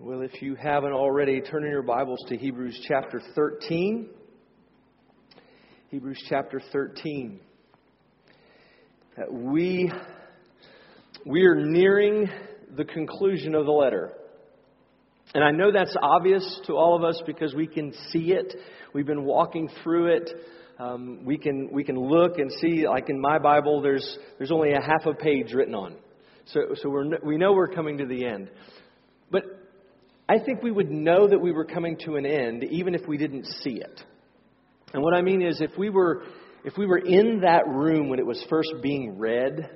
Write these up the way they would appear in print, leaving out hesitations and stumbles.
Well, if you haven't already, turn in your Bibles to Hebrews chapter 13. Hebrews chapter 13. We are nearing the conclusion of the letter. And I know that's obvious to all of us because we can see it. We've been walking through it. We can look and see, like in my Bible, there's only a half a page written on. So we know we're coming to the end. But I think we would know that we were coming to an end even if we didn't see it. And what I mean is if we were in that room when it was first being read,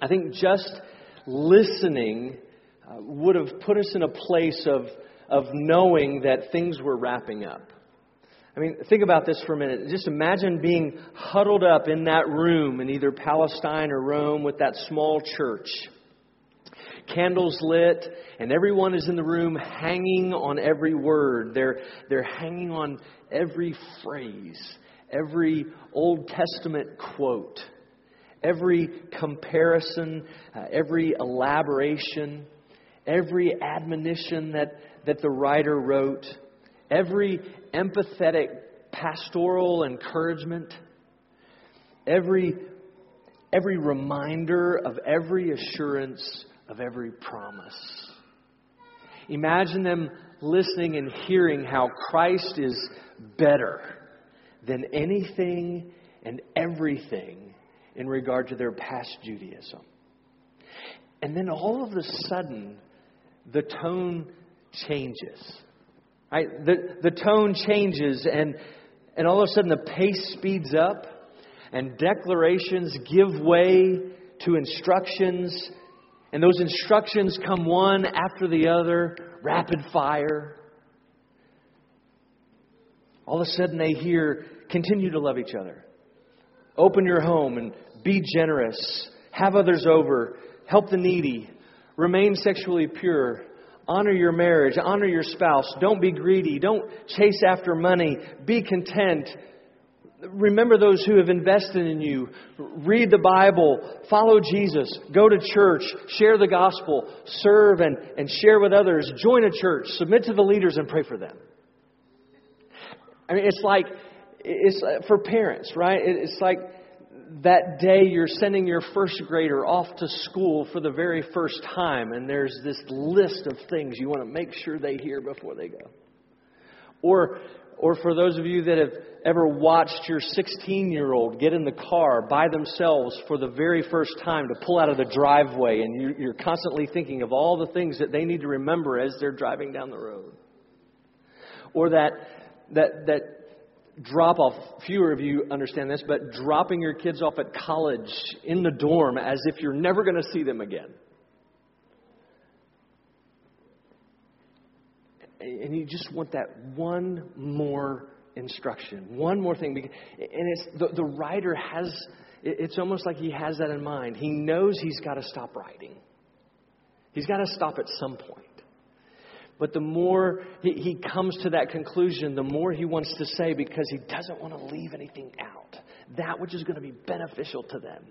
I think just listening would have put us in a place of knowing that things were wrapping up. I mean, think about this for a minute. Just imagine being huddled up in that room in either Palestine or Rome with that small church. Candles lit, and everyone is in the room hanging on every word. They're hanging on every phrase, every Old Testament quote, every comparison, every elaboration, every admonition that the writer wrote, every empathetic pastoral encouragement, every reminder of every assurance of every promise. Imagine them listening and hearing how Christ is better than anything and everything in regard to their past Judaism. And then all of a sudden, the tone changes. Right? The tone changes, and all of a sudden the pace speeds up, and declarations give way to instructions. And those instructions come one after the other, rapid fire. All of a sudden they hear, continue to love each other. Open your home and be generous. Have others over. Help the needy. Remain sexually pure. Honor your marriage. Honor your spouse. Don't be greedy. Don't chase after money. Be content. Remember those who have invested in you. Read the Bible. Follow Jesus. Go to church. Share the gospel. Serve and share with others. Join a church. Submit to the leaders and pray for them. I mean, it's for parents, right? It's like that day you're sending your first grader off to school for the very first time. And there's this list of things you want to make sure they hear before they go. Or for those of you that have ever watched your 16-year-old get in the car by themselves for the very first time to pull out of the driveway, and you're constantly thinking of all the things that they need to remember as they're driving down the road. Or that drop-off, fewer of you understand this, but dropping your kids off at college in the dorm as if you're never going to see them again. And you just want that one more instruction, one more thing. And it's the writer has, it's almost like he has that in mind. He knows he's got to stop writing. He's got to stop at some point. But the more he comes to that conclusion, the more he wants to say because he doesn't want to leave anything out. That which is going to be beneficial to them.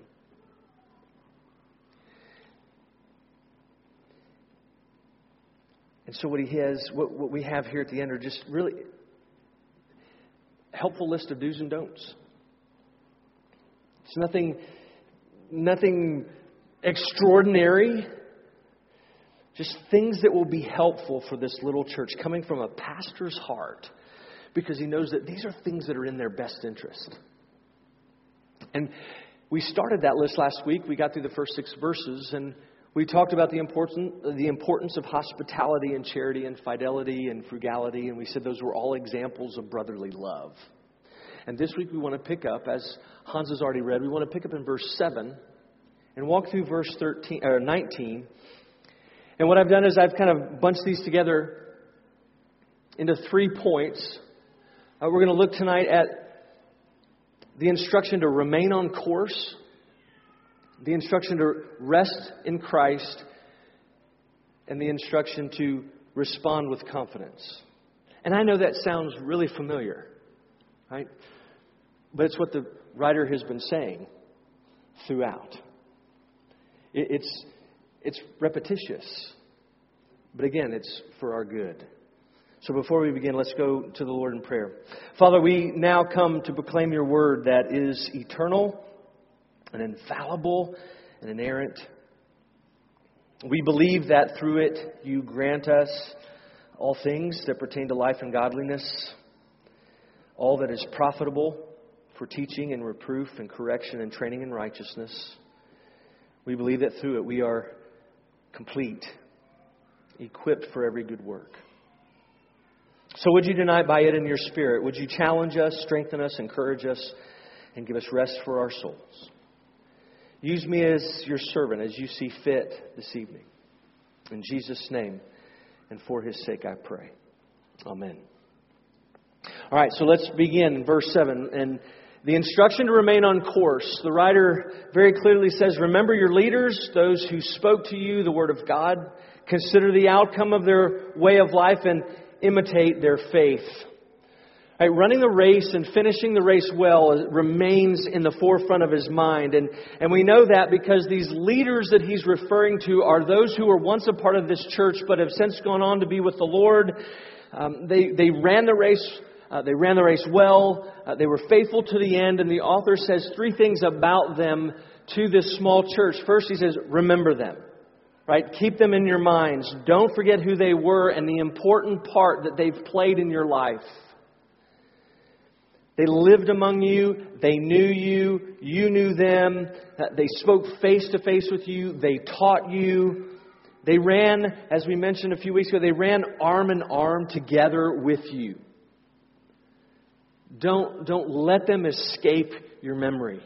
And so what we have here at the end are just really helpful list of do's and don'ts. It's nothing extraordinary. Just things that will be helpful for this little church coming from a pastor's heart because he knows that these are things that are in their best interest. And we started that list last week. We got through the first 6 verses and we talked about the importance of hospitality and charity and fidelity and frugality. And we said those were all examples of brotherly love. And this week we want to pick up, as Hans has already read, we want to pick up in verse 7 and walk through verse 13 or 19. And what I've done is I've kind of bunched these together into 3 points. We're going to look tonight at the instruction to remain on course, the instruction to rest in Christ, and the instruction to respond with confidence. And I know that sounds really familiar, right? But it's what the writer has been saying throughout. It's repetitious. But again, it's for our good. So before we begin, let's go to the Lord in prayer. Father, we now come to proclaim your word that is eternal and infallible and inerrant. We believe that through it you grant us all things that pertain to life and godliness, all that is profitable for teaching and reproof and correction and training in righteousness. We believe that through it we are complete, equipped for every good work. So would you tonight by it in your Spirit, would you challenge us, strengthen us, encourage us, and give us rest for our souls. Use me as your servant as you see fit this evening. In Jesus' name and for his sake I pray. Amen. All right, so let's begin in verse 7. And the instruction to remain on course, the writer very clearly says, remember your leaders, those who spoke to you the word of God. Consider the outcome of their way of life and imitate their faith. Right, running the race and finishing the race well remains in the forefront of his mind. And we know that because these leaders that he's referring to are those who were once a part of this church but have since gone on to be with the Lord. They ran the race. They ran the race well. They were faithful to the end. And the author says three things about them to this small church. First, he says, remember them. Right? Keep them in your minds. Don't forget who they were and the important part that they've played in your life. They lived among you. They knew you. You knew them. They spoke face to face with you. They taught you. They ran, as we mentioned a few weeks ago, they ran arm in arm together with you. Don't let them escape your memory.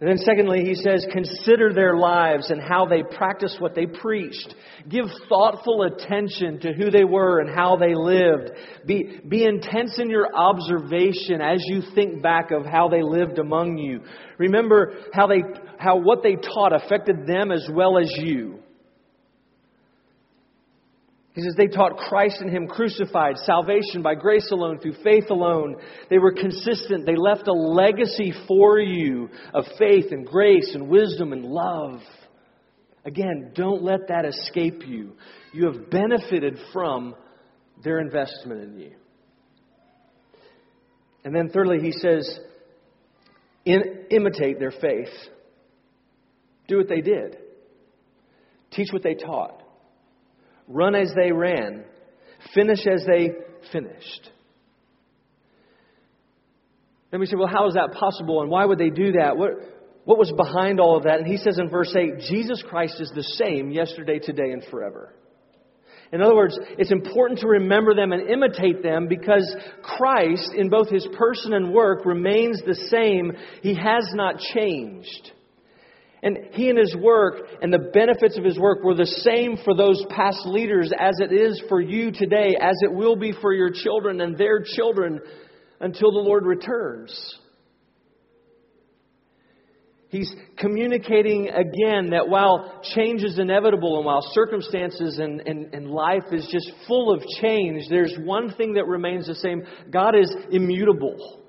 And then secondly, he says, consider their lives and how they practiced what they preached. Give thoughtful attention to who they were and how they lived. Be intense in your observation as you think back of how they lived among you. Remember how what they taught affected them as well as you. He says they taught Christ and Him crucified, salvation by grace alone, through faith alone. They were consistent. They left a legacy for you of faith and grace and wisdom and love. Again, don't let that escape you. You have benefited from their investment in you. And then thirdly, he says, imitate their faith. Do what they did. Teach what they taught. Run as they ran. Finish as they finished. Then we say, well, how is that possible? And why would they do that? What was behind all of that? And he says in verse 8, Jesus Christ is the same yesterday, today, and forever. In other words, it's important to remember them and imitate them because Christ, in both his person and work, remains the same. He has not changed. And he and his work and the benefits of his work were the same for those past leaders as it is for you today, as it will be for your children and their children until the Lord returns. He's communicating again that while change is inevitable and while circumstances and life is just full of change, there's one thing that remains the same. God is immutable.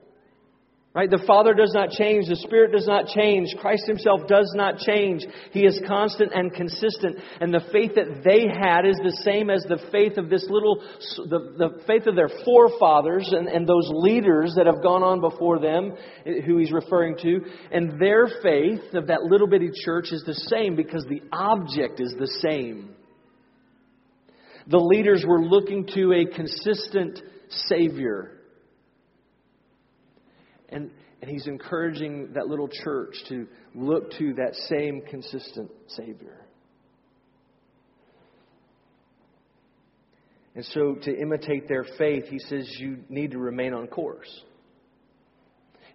Right? The Father does not change. The Spirit does not change. Christ Himself does not change. He is constant and consistent. And the faith that they had is the same as the faith of the faith of their forefathers and those leaders that have gone on before them, who He's referring to. And their faith of that little bitty church is the same because the object is the same. The leaders were looking to a consistent Savior. And he's encouraging that little church to look to that same consistent Savior. And so to imitate their faith, he says you need to remain on course.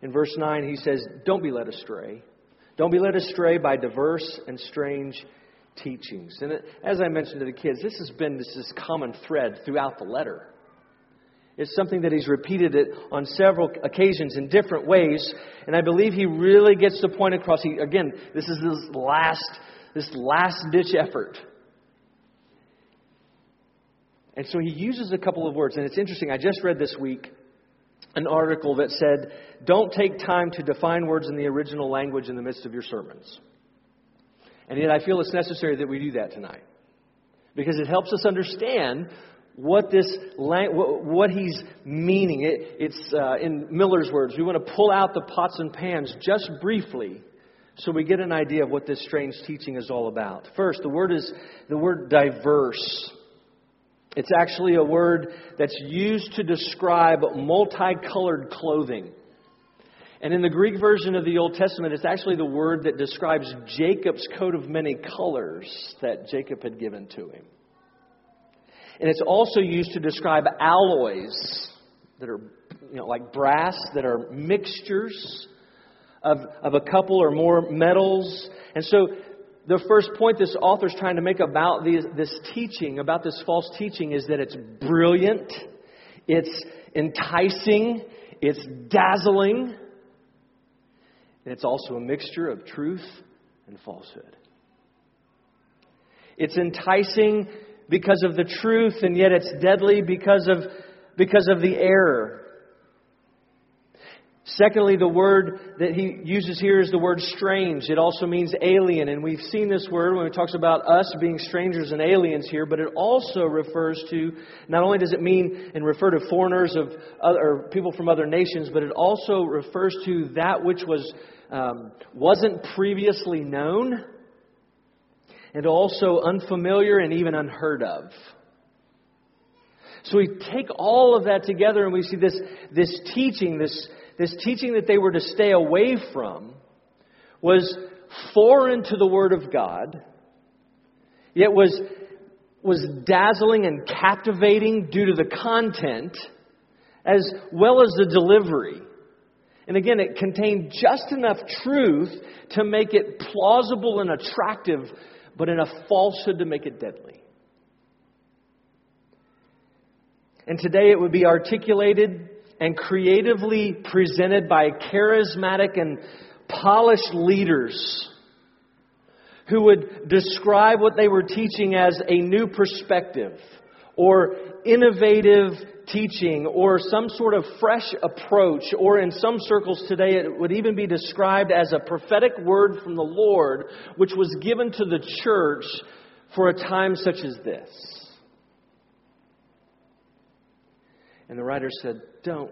In verse 9, he says, don't be led astray. Don't be led astray by diverse and strange teachings. And as I mentioned to the kids, this has been this common thread throughout the letter. It's something that he's repeated it on several occasions in different ways. And I believe he really gets the point across. Again, this is this last-ditch effort. And so he uses a couple of words. And it's interesting. I just read this week an article that said, don't take time to define words in the original language in the midst of your sermons. And yet I feel it's necessary that we do that tonight. because it helps us understand what he's meaning. It's in Miller's words. We want to pull out the pots and pans just briefly, so we get an idea of what this strange teaching is all about. First, the word diverse. It's actually a word that's used to describe multicolored clothing. And in the Greek version of the Old Testament, it's actually the word that describes Jacob's coat of many colors that Jacob had given to him. And it's also used to describe alloys that are, like brass, that are mixtures of a couple or more metals. And so the first point this author's trying to make about this false teaching, is that it's brilliant, it's enticing, it's dazzling, and it's also a mixture of truth and falsehood. It's enticing because of the truth, and yet it's deadly because of the error. Secondly, the word that he uses here is the word strange. It also means alien. And we've seen this word when it talks about us being strangers and aliens here, but it also refers to, not only does it mean and refer to foreigners or people from other nations, but it also refers to that which wasn't previously known, and also unfamiliar and even unheard of. So we take all of that together and we see this teaching that they were to stay away from was foreign to the Word of God, yet was dazzling and captivating due to the content as well as the delivery. And again, it contained just enough truth to make it plausible and attractive, but enough falsehood to make it deadly. And today it would be articulated and creatively presented by charismatic and polished leaders who would describe what they were teaching as a new perspective or innovative teaching or some sort of fresh approach, or in some circles today it would even be described as a prophetic word from the Lord which was given to the church for a time such as this. And the writer said, don't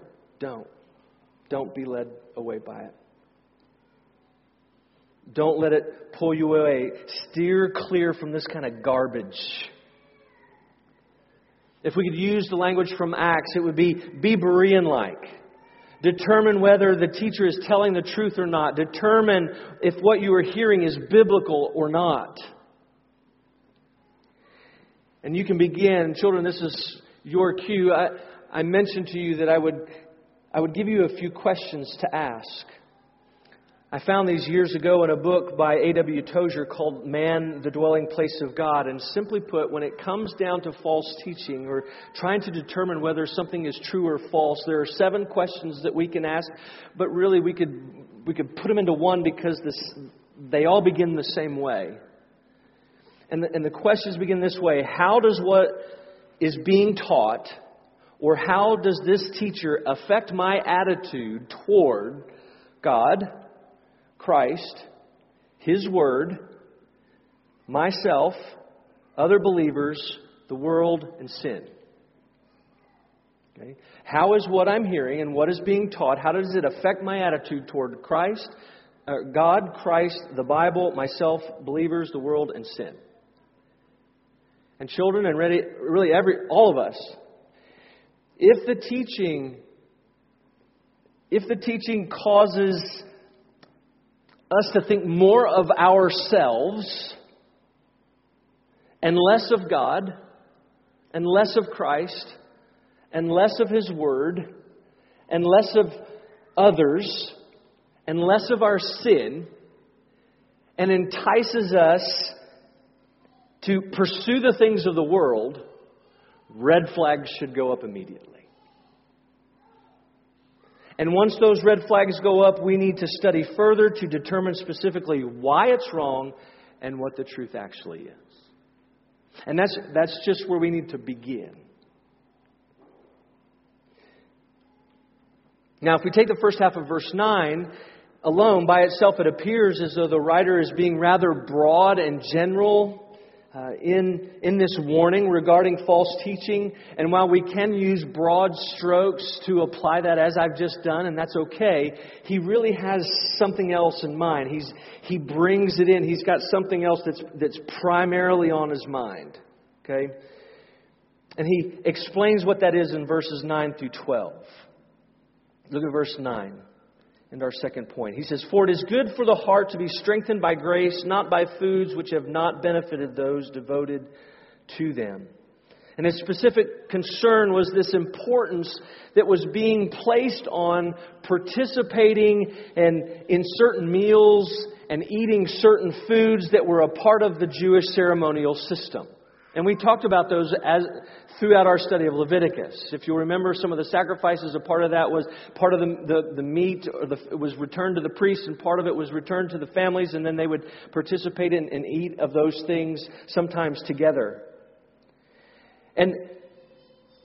be led away by it. Don't let it pull you away. Steer clear from this kind of garbage. If we could use the language from Acts, it would be Berean-like. Determine whether the teacher is telling the truth or not. Determine if what you are hearing is biblical or not. And you can begin, children, this is your cue. I mentioned to you that I would give you a few questions to ask. I found these years ago in a book by A.W. Tozier called Man, the Dwelling Place of God. And simply put, when it comes down to false teaching or trying to determine whether something is true or false, there are 7 questions that we can ask. But really, we could put them into one, because they all begin the same way. And the questions begin this way. How does what is being taught, or how does this teacher affect my attitude toward God, Christ, His Word, myself, other believers, the world, and sin? Okay. How is what I'm hearing and what is being taught, how does it affect my attitude toward Christ, God, Christ, the Bible, myself, believers, the world, and sin? And children, and really all of us, if the teaching causes us to think more of ourselves and less of God and less of Christ and less of His Word and less of others and less of our sin, and entices us to pursue the things of the world, red flags should go up immediately. And once those red flags go up, we need to study further to determine specifically why it's wrong and what the truth actually is. And that's just where we need to begin. Now, if we take the first half of verse 9 alone, by itself it appears as though the writer is being rather broad and general in this warning regarding false teaching. And while we can use broad strokes to apply that as I've just done, and that's okay, he really has something else in mind. He brings it in. He's got something else that's primarily on his mind. Okay? And he explains what that is in verses 9 through 12. Look at verse 9 and our second point. He says, "For it is good for the heart to be strengthened by grace, not by foods which have not benefited those devoted to them." And his specific concern was this importance that was being placed on participating in certain meals and eating certain foods that were a part of the Jewish ceremonial system. And we talked about those throughout our study of Leviticus. If you remember, some of the sacrifices, a part of that was part of the meat, it was returned to the priests, and part of it was returned to the families, and then they would participate in and eat of those things, sometimes together.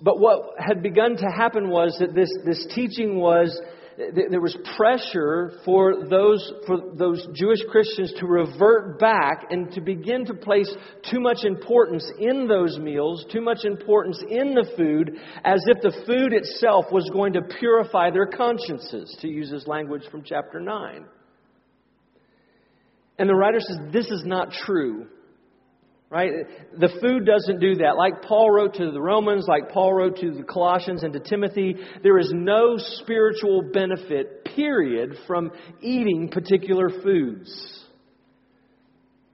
But what had begun to happen was that this teaching was, there was pressure for those Jewish Christians to revert back and to begin to place too much importance in those meals, too much importance in the food, as if the food itself was going to purify their consciences, to use his language from chapter 9. And the writer says, this is not true. Right? The food doesn't do that. Like Paul wrote to the Romans, like Paul wrote to the Colossians and to Timothy, there is no spiritual benefit, period, from eating particular foods.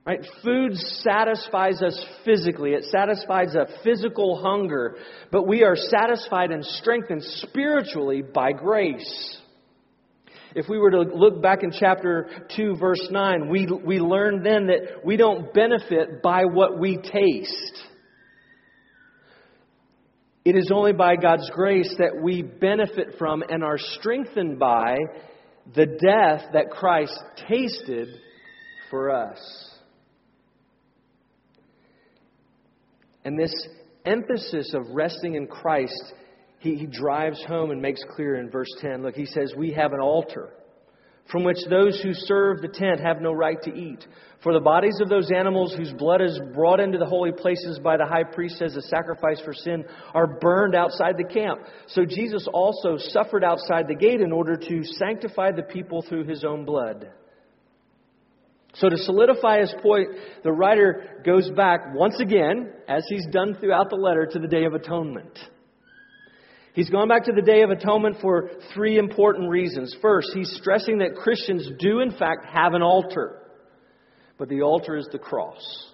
Right? Food satisfies us physically. It satisfies a physical hunger. But we are satisfied and strengthened spiritually by grace. If we were to look back in chapter 2, verse 9, we learn then that we don't benefit by what we taste. It is only by God's grace that we benefit from and are strengthened by the death that Christ tasted for us. And this emphasis of resting in Christ, he drives home and makes clear in verse 10. Look, he says, "We have an altar from which those who serve the tent have no right to eat. For the bodies of those animals whose blood is brought into the holy places by the high priest as a sacrifice for sin are burned outside the camp. So Jesus also suffered outside the gate in order to sanctify the people through his own blood." So to solidify his point, the writer goes back once again, as he's done throughout the letter, to the Day of Atonement. He's gone back to the Day of Atonement for three important reasons. First, he's stressing that Christians do, in fact, have an altar. But the altar is the cross.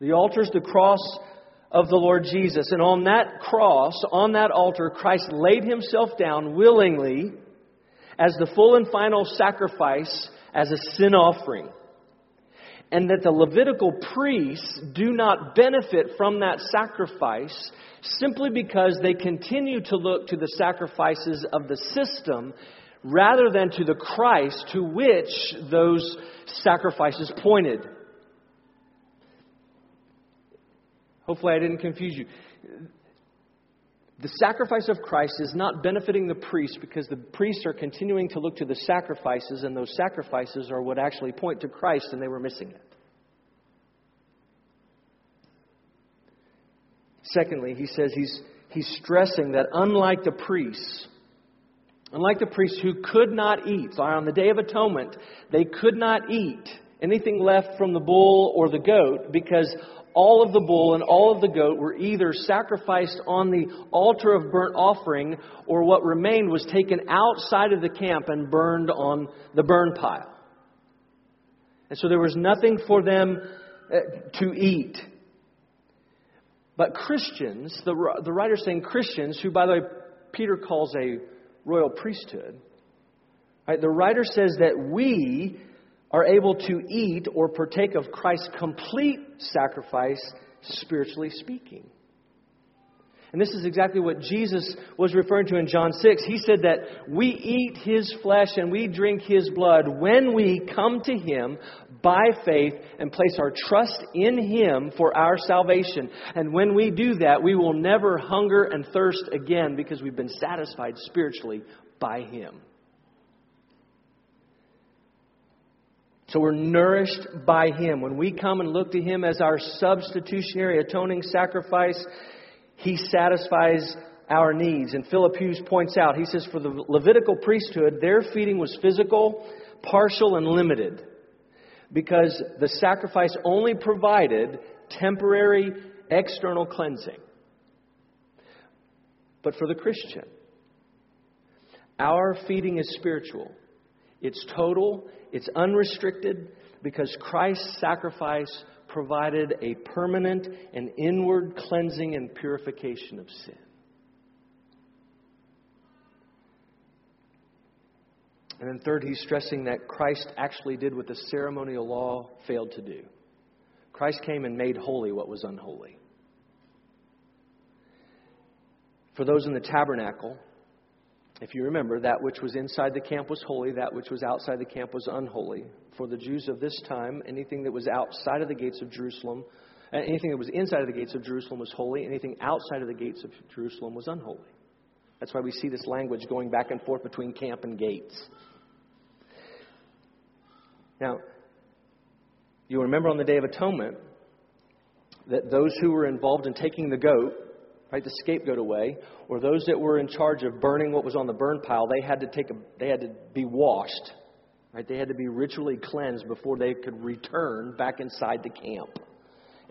The altar is the cross of the Lord Jesus. And on that cross, on that altar, Christ laid himself down willingly as the full and final sacrifice, as a sin offering. And that the Levitical priests do not benefit from that sacrifice simply because they continue to look to the sacrifices of the system rather than to the Christ to which those sacrifices pointed. Hopefully I didn't confuse you. The sacrifice of Christ is not benefiting the priest because the priests are continuing to look to the sacrifices, and those sacrifices are what actually point to Christ, and they were missing it. Secondly, he says he's stressing that unlike the priests who could not eat, on the Day of Atonement, they could not eat anything left from the bull or the goat because all of the bull and all of the goat were either sacrificed on the altar of burnt offering, or what remained was taken outside of the camp and burned on the burn pile. And so there was nothing for them to eat. But Christians, the writer's saying Christians, who, by the way, Peter calls a royal priesthood, right? The writer says that we are able to eat or partake of Christ's complete sacrifice, spiritually speaking. And this is exactly what Jesus was referring to in John 6. He said that we eat his flesh and we drink his blood when we come to him by faith and place our trust in him for our salvation. And when we do that, we will never hunger and thirst again because we've been satisfied spiritually by him. So we're nourished by Him. When we come and look to Him as our substitutionary atoning sacrifice, He satisfies our needs. And Philip Hughes points out, he says, for the Levitical priesthood, their feeding was physical, partial, and limited, because the sacrifice only provided temporary external cleansing. But for the Christian, our feeding is spiritual. It's total. It's unrestricted, because Christ's sacrifice provided a permanent and inward cleansing and purification of sin. And then third, he's stressing that Christ actually did what the ceremonial law failed to do. Christ came and made holy what was unholy. For those in the tabernacle, if you remember, that which was inside the camp was holy, that which was outside the camp was unholy. For the Jews of this time, anything that was outside of the gates of Jerusalem, anything that was inside of the gates of Jerusalem was holy, anything outside of the gates of Jerusalem was unholy. That's why we see this language going back and forth between camp and gates. Now, you'll remember on the Day of Atonement that those who were involved in taking the goat, right, the scapegoat away, or those that were in charge of burning what was on the burn pile, they had to be washed, right? They had to be ritually cleansed before they could return back inside the camp.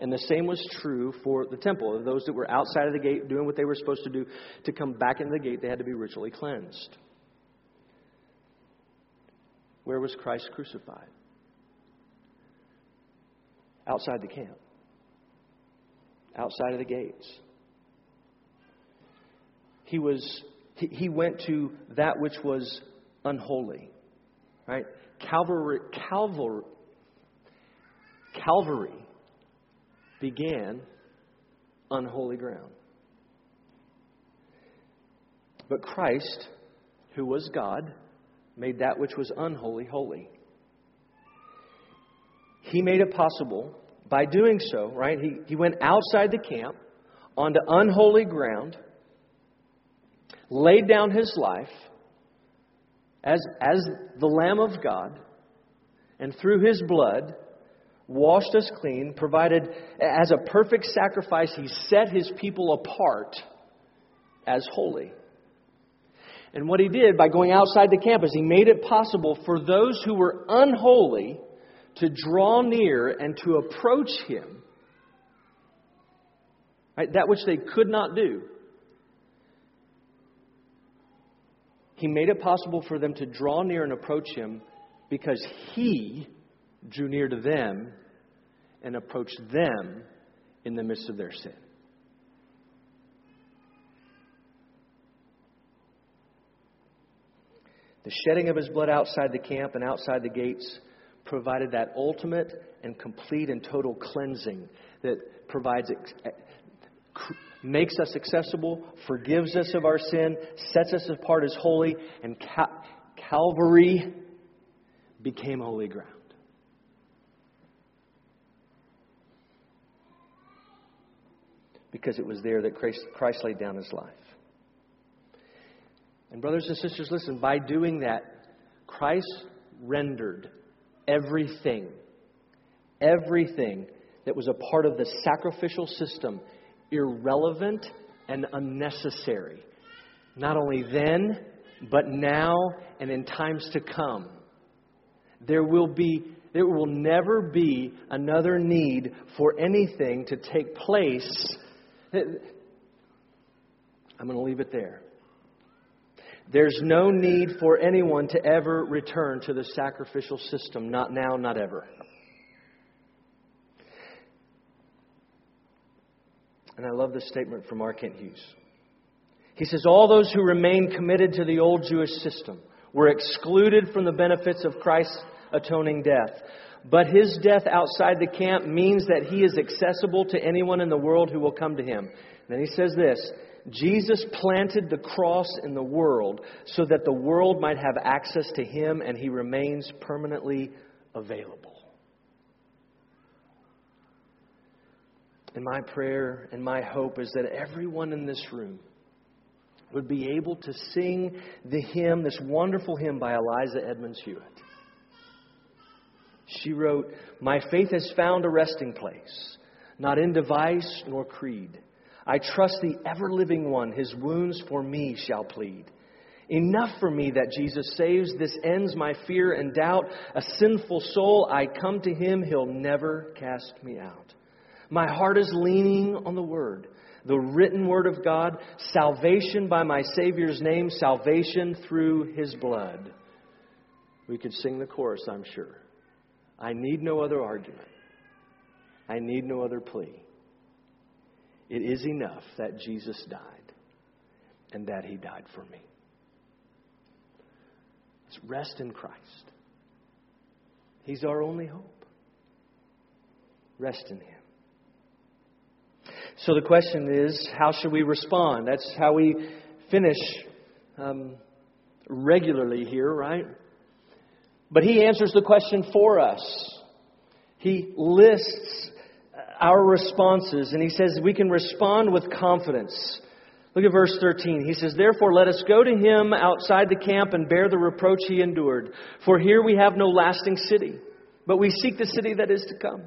And the same was true for the temple. Of those that were outside of the gate doing what they were supposed to do, to come back into the gate, they had to be ritually cleansed. Where was Christ crucified? Outside the camp. Outside of the gates. He went to that which was unholy. Right? Calvary began unholy ground. But Christ, who was God, made that which was unholy holy. He made it possible by doing so, right? He went outside the camp onto unholy ground, laid down His life as the Lamb of God, and through His blood washed us clean, provided as a perfect sacrifice. He set His people apart as holy. And what He did by going outside the camp is He made it possible for those who were unholy to draw near and to approach Him. Right? That which they could not do. He made it possible for them to draw near and approach Him because He drew near to them and approached them in the midst of their sin. The shedding of His blood outside the camp and outside the gates provided that ultimate and complete and total cleansing that provides, makes us accessible, forgives us of our sin, sets us apart as holy, and Calvary became holy ground. Because it was there that Christ laid down His life. And brothers and sisters, listen, by doing that, Christ rendered everything that was a part of the sacrificial system irrelevant and unnecessary. Not only then, but now and in times to come. There will never be another need for anything to take place. I'm going to leave it there. There's no need for anyone to ever return to the sacrificial system. Not now, not ever. And I love this statement from R. Kent Hughes. He says, all those who remain committed to the old Jewish system were excluded from the benefits of Christ's atoning death. But His death outside the camp means that He is accessible to anyone in the world who will come to Him. And then he says this, Jesus planted the cross in the world so that the world might have access to Him, and He remains permanently available. And my prayer and my hope is that everyone in this room would be able to sing the hymn, this wonderful hymn by Eliza Edmonds Hewitt. She wrote, "My faith has found a resting place, not in device nor creed. I trust the ever-living one, his wounds for me shall plead. Enough for me that Jesus saves, this ends my fear and doubt. A sinful soul, I come to him, he'll never cast me out. My heart is leaning on the word, the written word of God, salvation by my Savior's name, salvation through his blood." We could sing the chorus, I'm sure. I need no other argument. I need no other plea. It is enough that Jesus died and that he died for me. Let's rest in Christ. He's our only hope. Rest in him. So the question is, how should we respond? That's how we finish regularly here, right? But he answers the question for us. He lists our responses, and he says we can respond with confidence. Look at verse 13. He says, "Therefore, let us go to him outside the camp and bear the reproach he endured. For here we have no lasting city, but we seek the city that is to come.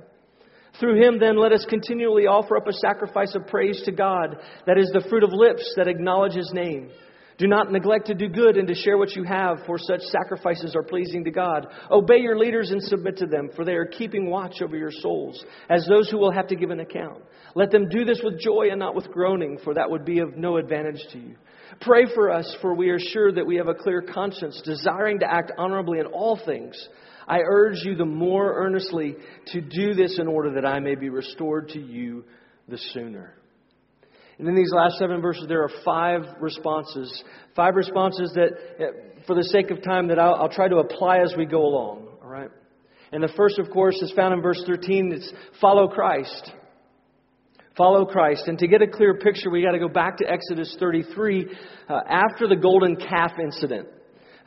Through him, then, let us continually offer up a sacrifice of praise to God, that is the fruit of lips that acknowledge his name. Do not neglect to do good and to share what you have, for such sacrifices are pleasing to God. Obey your leaders and submit to them, for they are keeping watch over your souls, as those who will have to give an account. Let them do this with joy and not with groaning, for that would be of no advantage to you. Pray for us, for we are sure that we have a clear conscience, desiring to act honorably in all things. I urge you the more earnestly to do this in order that I may be restored to you the sooner." And in these last 7 verses, there are 5 responses. 5 responses that, for the sake of time, that I'll try to apply as we go along. All right. And the first, of course, is found in verse 13. It's follow Christ. Follow Christ. And to get a clear picture, we got to go back to Exodus 33 after the golden calf incident.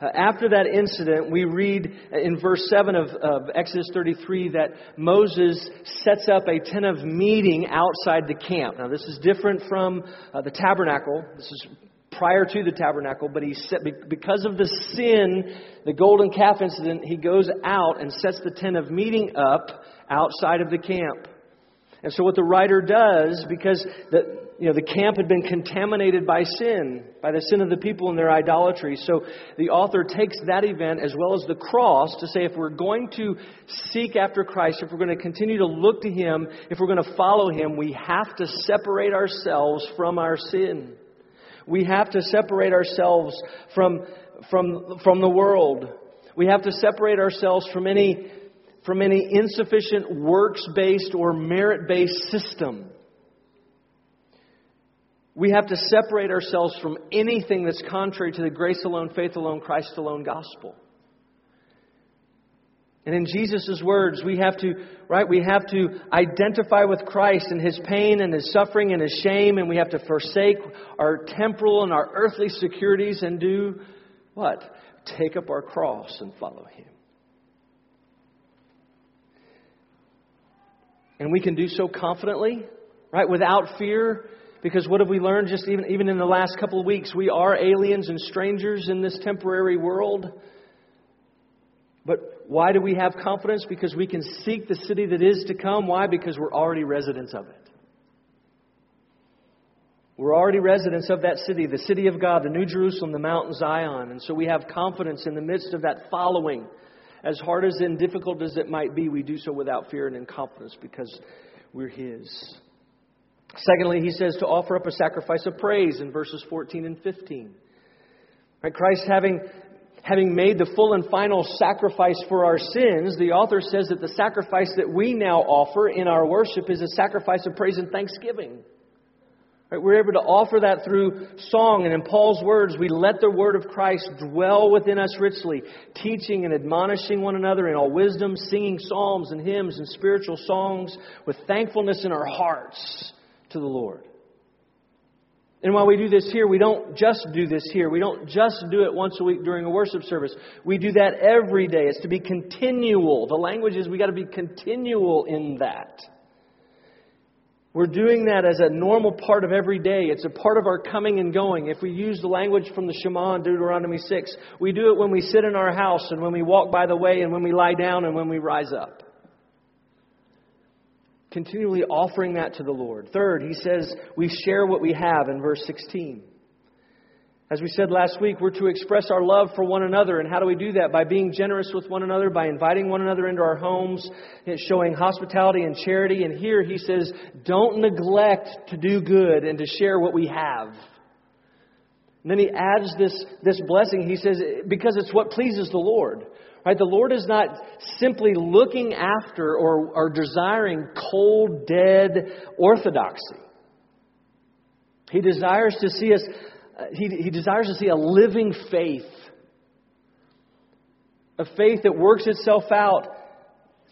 After that incident, we read in verse 7 of Exodus 33 that Moses sets up a tent of meeting outside the camp. Now, this is different from the tabernacle. This is prior to the tabernacle, but he set, because of the sin, the golden calf incident, he goes out and sets the tent of meeting up outside of the camp. And so what the writer does, because the camp had been contaminated by sin, by the sin of the people and their idolatry. So the author takes that event as well as the cross to say, if we're going to seek after Christ, if we're going to continue to look to him, if we're going to follow him, we have to separate ourselves from our sin. We have to separate ourselves from the world. We have to separate ourselves from any insufficient works-based or merit-based system. We have to separate ourselves from anything that's contrary to the grace alone, faith alone, Christ alone gospel. And in Jesus' words, we have to identify with Christ and his pain and his suffering and his shame. And we have to forsake our temporal and our earthly securities and do what? Take up our cross and follow him. And we can do so confidently, right? Without fear. Because what have we learned just even in the last couple of weeks? We are aliens and strangers in this temporary world. But why do we have confidence? Because we can seek the city that is to come. Why? Because we're already residents of it. We're already residents of that city, the city of God, the New Jerusalem, the Mount Zion. And so we have confidence in the midst of that following. As hard as and difficult as it might be, we do so without fear and in confidence because we're his. Secondly, he says to offer up a sacrifice of praise in verses 14 and 15. Right, Christ having made the full and final sacrifice for our sins, the author says that the sacrifice that we now offer in our worship is a sacrifice of praise and thanksgiving. Right, we're able to offer that through song. And in Paul's words, we let the word of Christ dwell within us richly, teaching and admonishing one another in all wisdom, singing psalms and hymns and spiritual songs with thankfulness in our hearts to the Lord. And while we do this here, we don't just do this here. We don't just do it once a week during a worship service. We do that every day. It's to be continual. The language is we got to be continual in that. We're doing that as a normal part of every day. It's a part of our coming and going. If we use the language from the Shema in Deuteronomy 6, we do it when we sit in our house and when we walk by the way and when we lie down and when we rise up. Continually offering that to the Lord. Third, he says we share what we have in verse 16. As we said last week, we're to express our love for one another. And how do we do that? By being generous with one another, by inviting one another into our homes, showing hospitality and charity. And here he says, don't neglect to do good and to share what we have. And then he adds this blessing. He says, because it's what pleases the Lord. Right? The Lord is not simply looking after or desiring cold, dead orthodoxy. He desires to see us... He desires to see a living faith. A faith that works itself out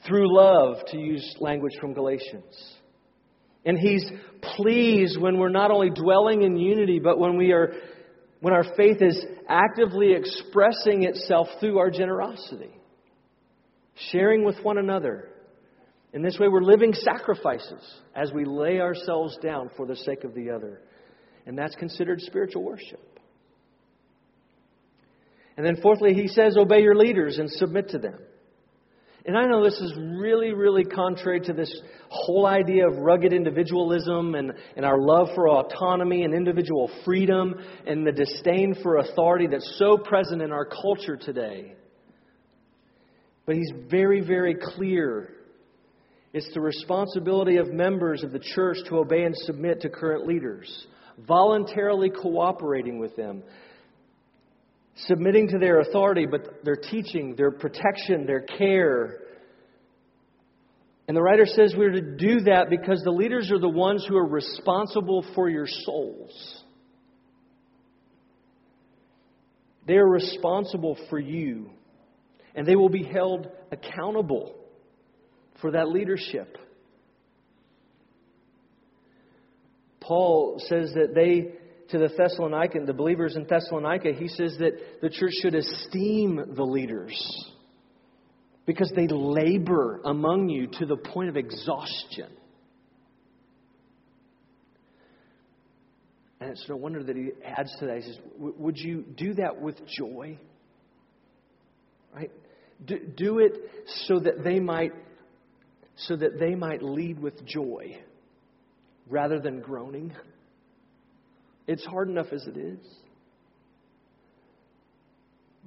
through love, to use language from Galatians. And He's pleased when we're not only dwelling in unity, but when our faith is actively expressing itself through our generosity. Sharing with one another. In this way, we're living sacrifices as we lay ourselves down for the sake of the other. And that's considered spiritual worship. And then fourthly, he says, obey your leaders and submit to them. And I know this is really, really contrary to this whole idea of rugged individualism and our love for autonomy and individual freedom and the disdain for authority that's so present in our culture today. But he's very, very clear. It's the responsibility of members of the church to obey and submit to current leaders. Voluntarily cooperating with them, submitting to their authority, but their teaching, their protection, their care. And the writer says we're to do that because the leaders are the ones who are responsible for your souls. They are responsible for you, and they will be held accountable for that leadership. Paul says that the believers in Thessalonica, he says that the church should esteem the leaders because they labor among you to the point of exhaustion. And it's no wonder that he adds to that. He says, would you do that with joy? Right? Do it so that they might lead with joy. Rather than groaning. It's hard enough as it is.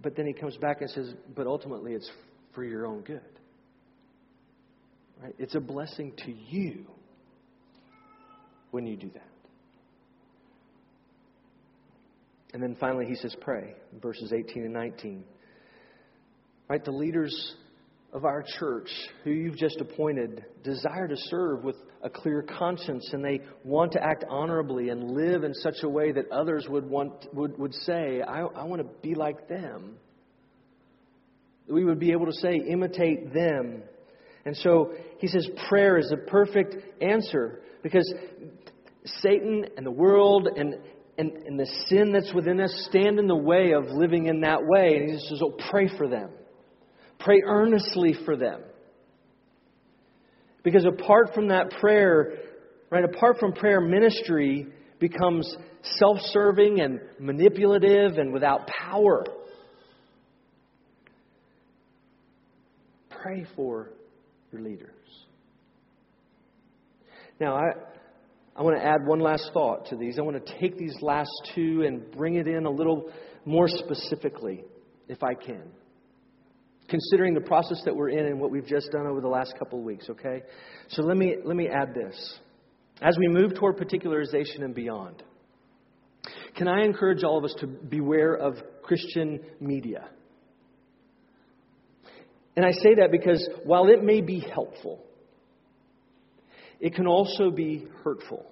But then he comes back and says, but ultimately it's for your own good. Right? It's a blessing to you when you do that. And then finally he says, pray. Verses 18 and 19. Right? The leaders of our church, who you've just appointed, desire to serve with a clear conscience, and they want to act honorably and live in such a way that others would say, I want to be like them. We would be able to say, imitate them. And so he says prayer is the perfect answer, because Satan and the world and the sin that's within us stand in the way of living in that way. And he just says, oh, pray for them. Pray earnestly for them. Because apart from that prayer, right, apart from prayer, ministry becomes self-serving and manipulative and without power. Pray for your leaders. Now, I want to add one last thought to these. I want to take these last two and bring it in a little more specifically, if I can. Considering the process that we're in and what we've just done over the last couple of weeks, okay? So let me add this. As we move toward particularization and beyond, can I encourage all of us to beware of Christian media? And I say that because while it may be helpful, it can also be hurtful.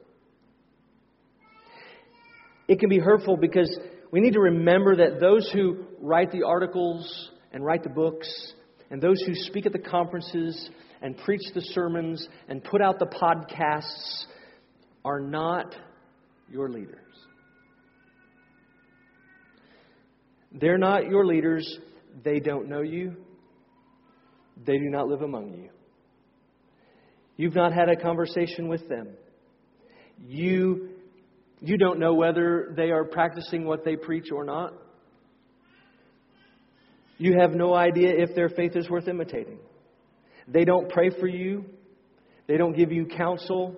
It can be hurtful because we need to remember that those who write the articles and write the books, and those who speak at the conferences and preach the sermons and put out the podcasts are not your leaders. They're not your leaders. They don't know you. They do not live among you. You've not had a conversation with them. You don't know whether they are practicing what they preach or not. You have no idea if their faith is worth imitating. They don't pray for you. They don't give you counsel.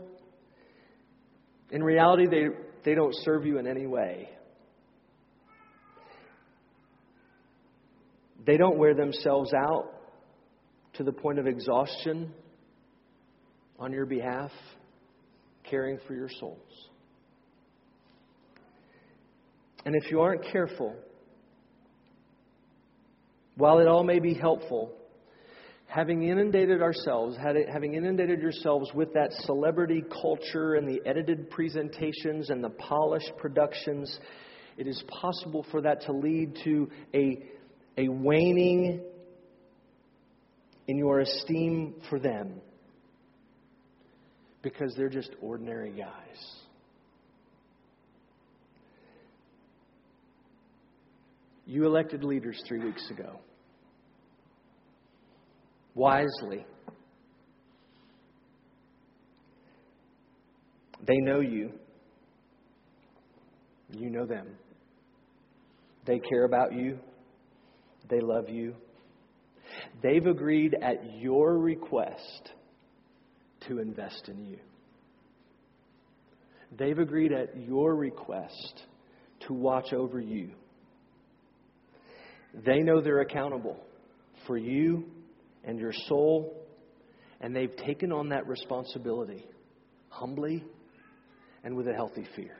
In reality, they don't serve you in any way. They don't wear themselves out to the point of exhaustion on your behalf, caring for your souls. And if you aren't careful, while it all may be helpful, having inundated yourselves with that celebrity culture and the edited presentations and the polished productions, it is possible for that to lead to a waning in your esteem for them, because they're just ordinary guys. You elected leaders 3 weeks ago, wisely. They know you. You know them. They care about you. They love you. They've agreed at your request to invest in you. They've agreed at your request to watch over you. They know they're accountable for you and your soul, and they've taken on that responsibility humbly and with a healthy fear.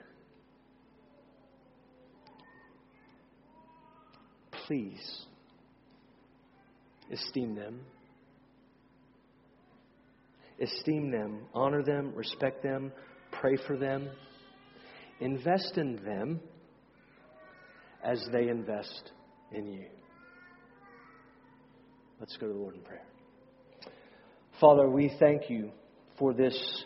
Please esteem them. Esteem them, honor them, respect them, pray for them. Invest in them as they invest in you. Let's go to the Lord in prayer. Father, we thank you for this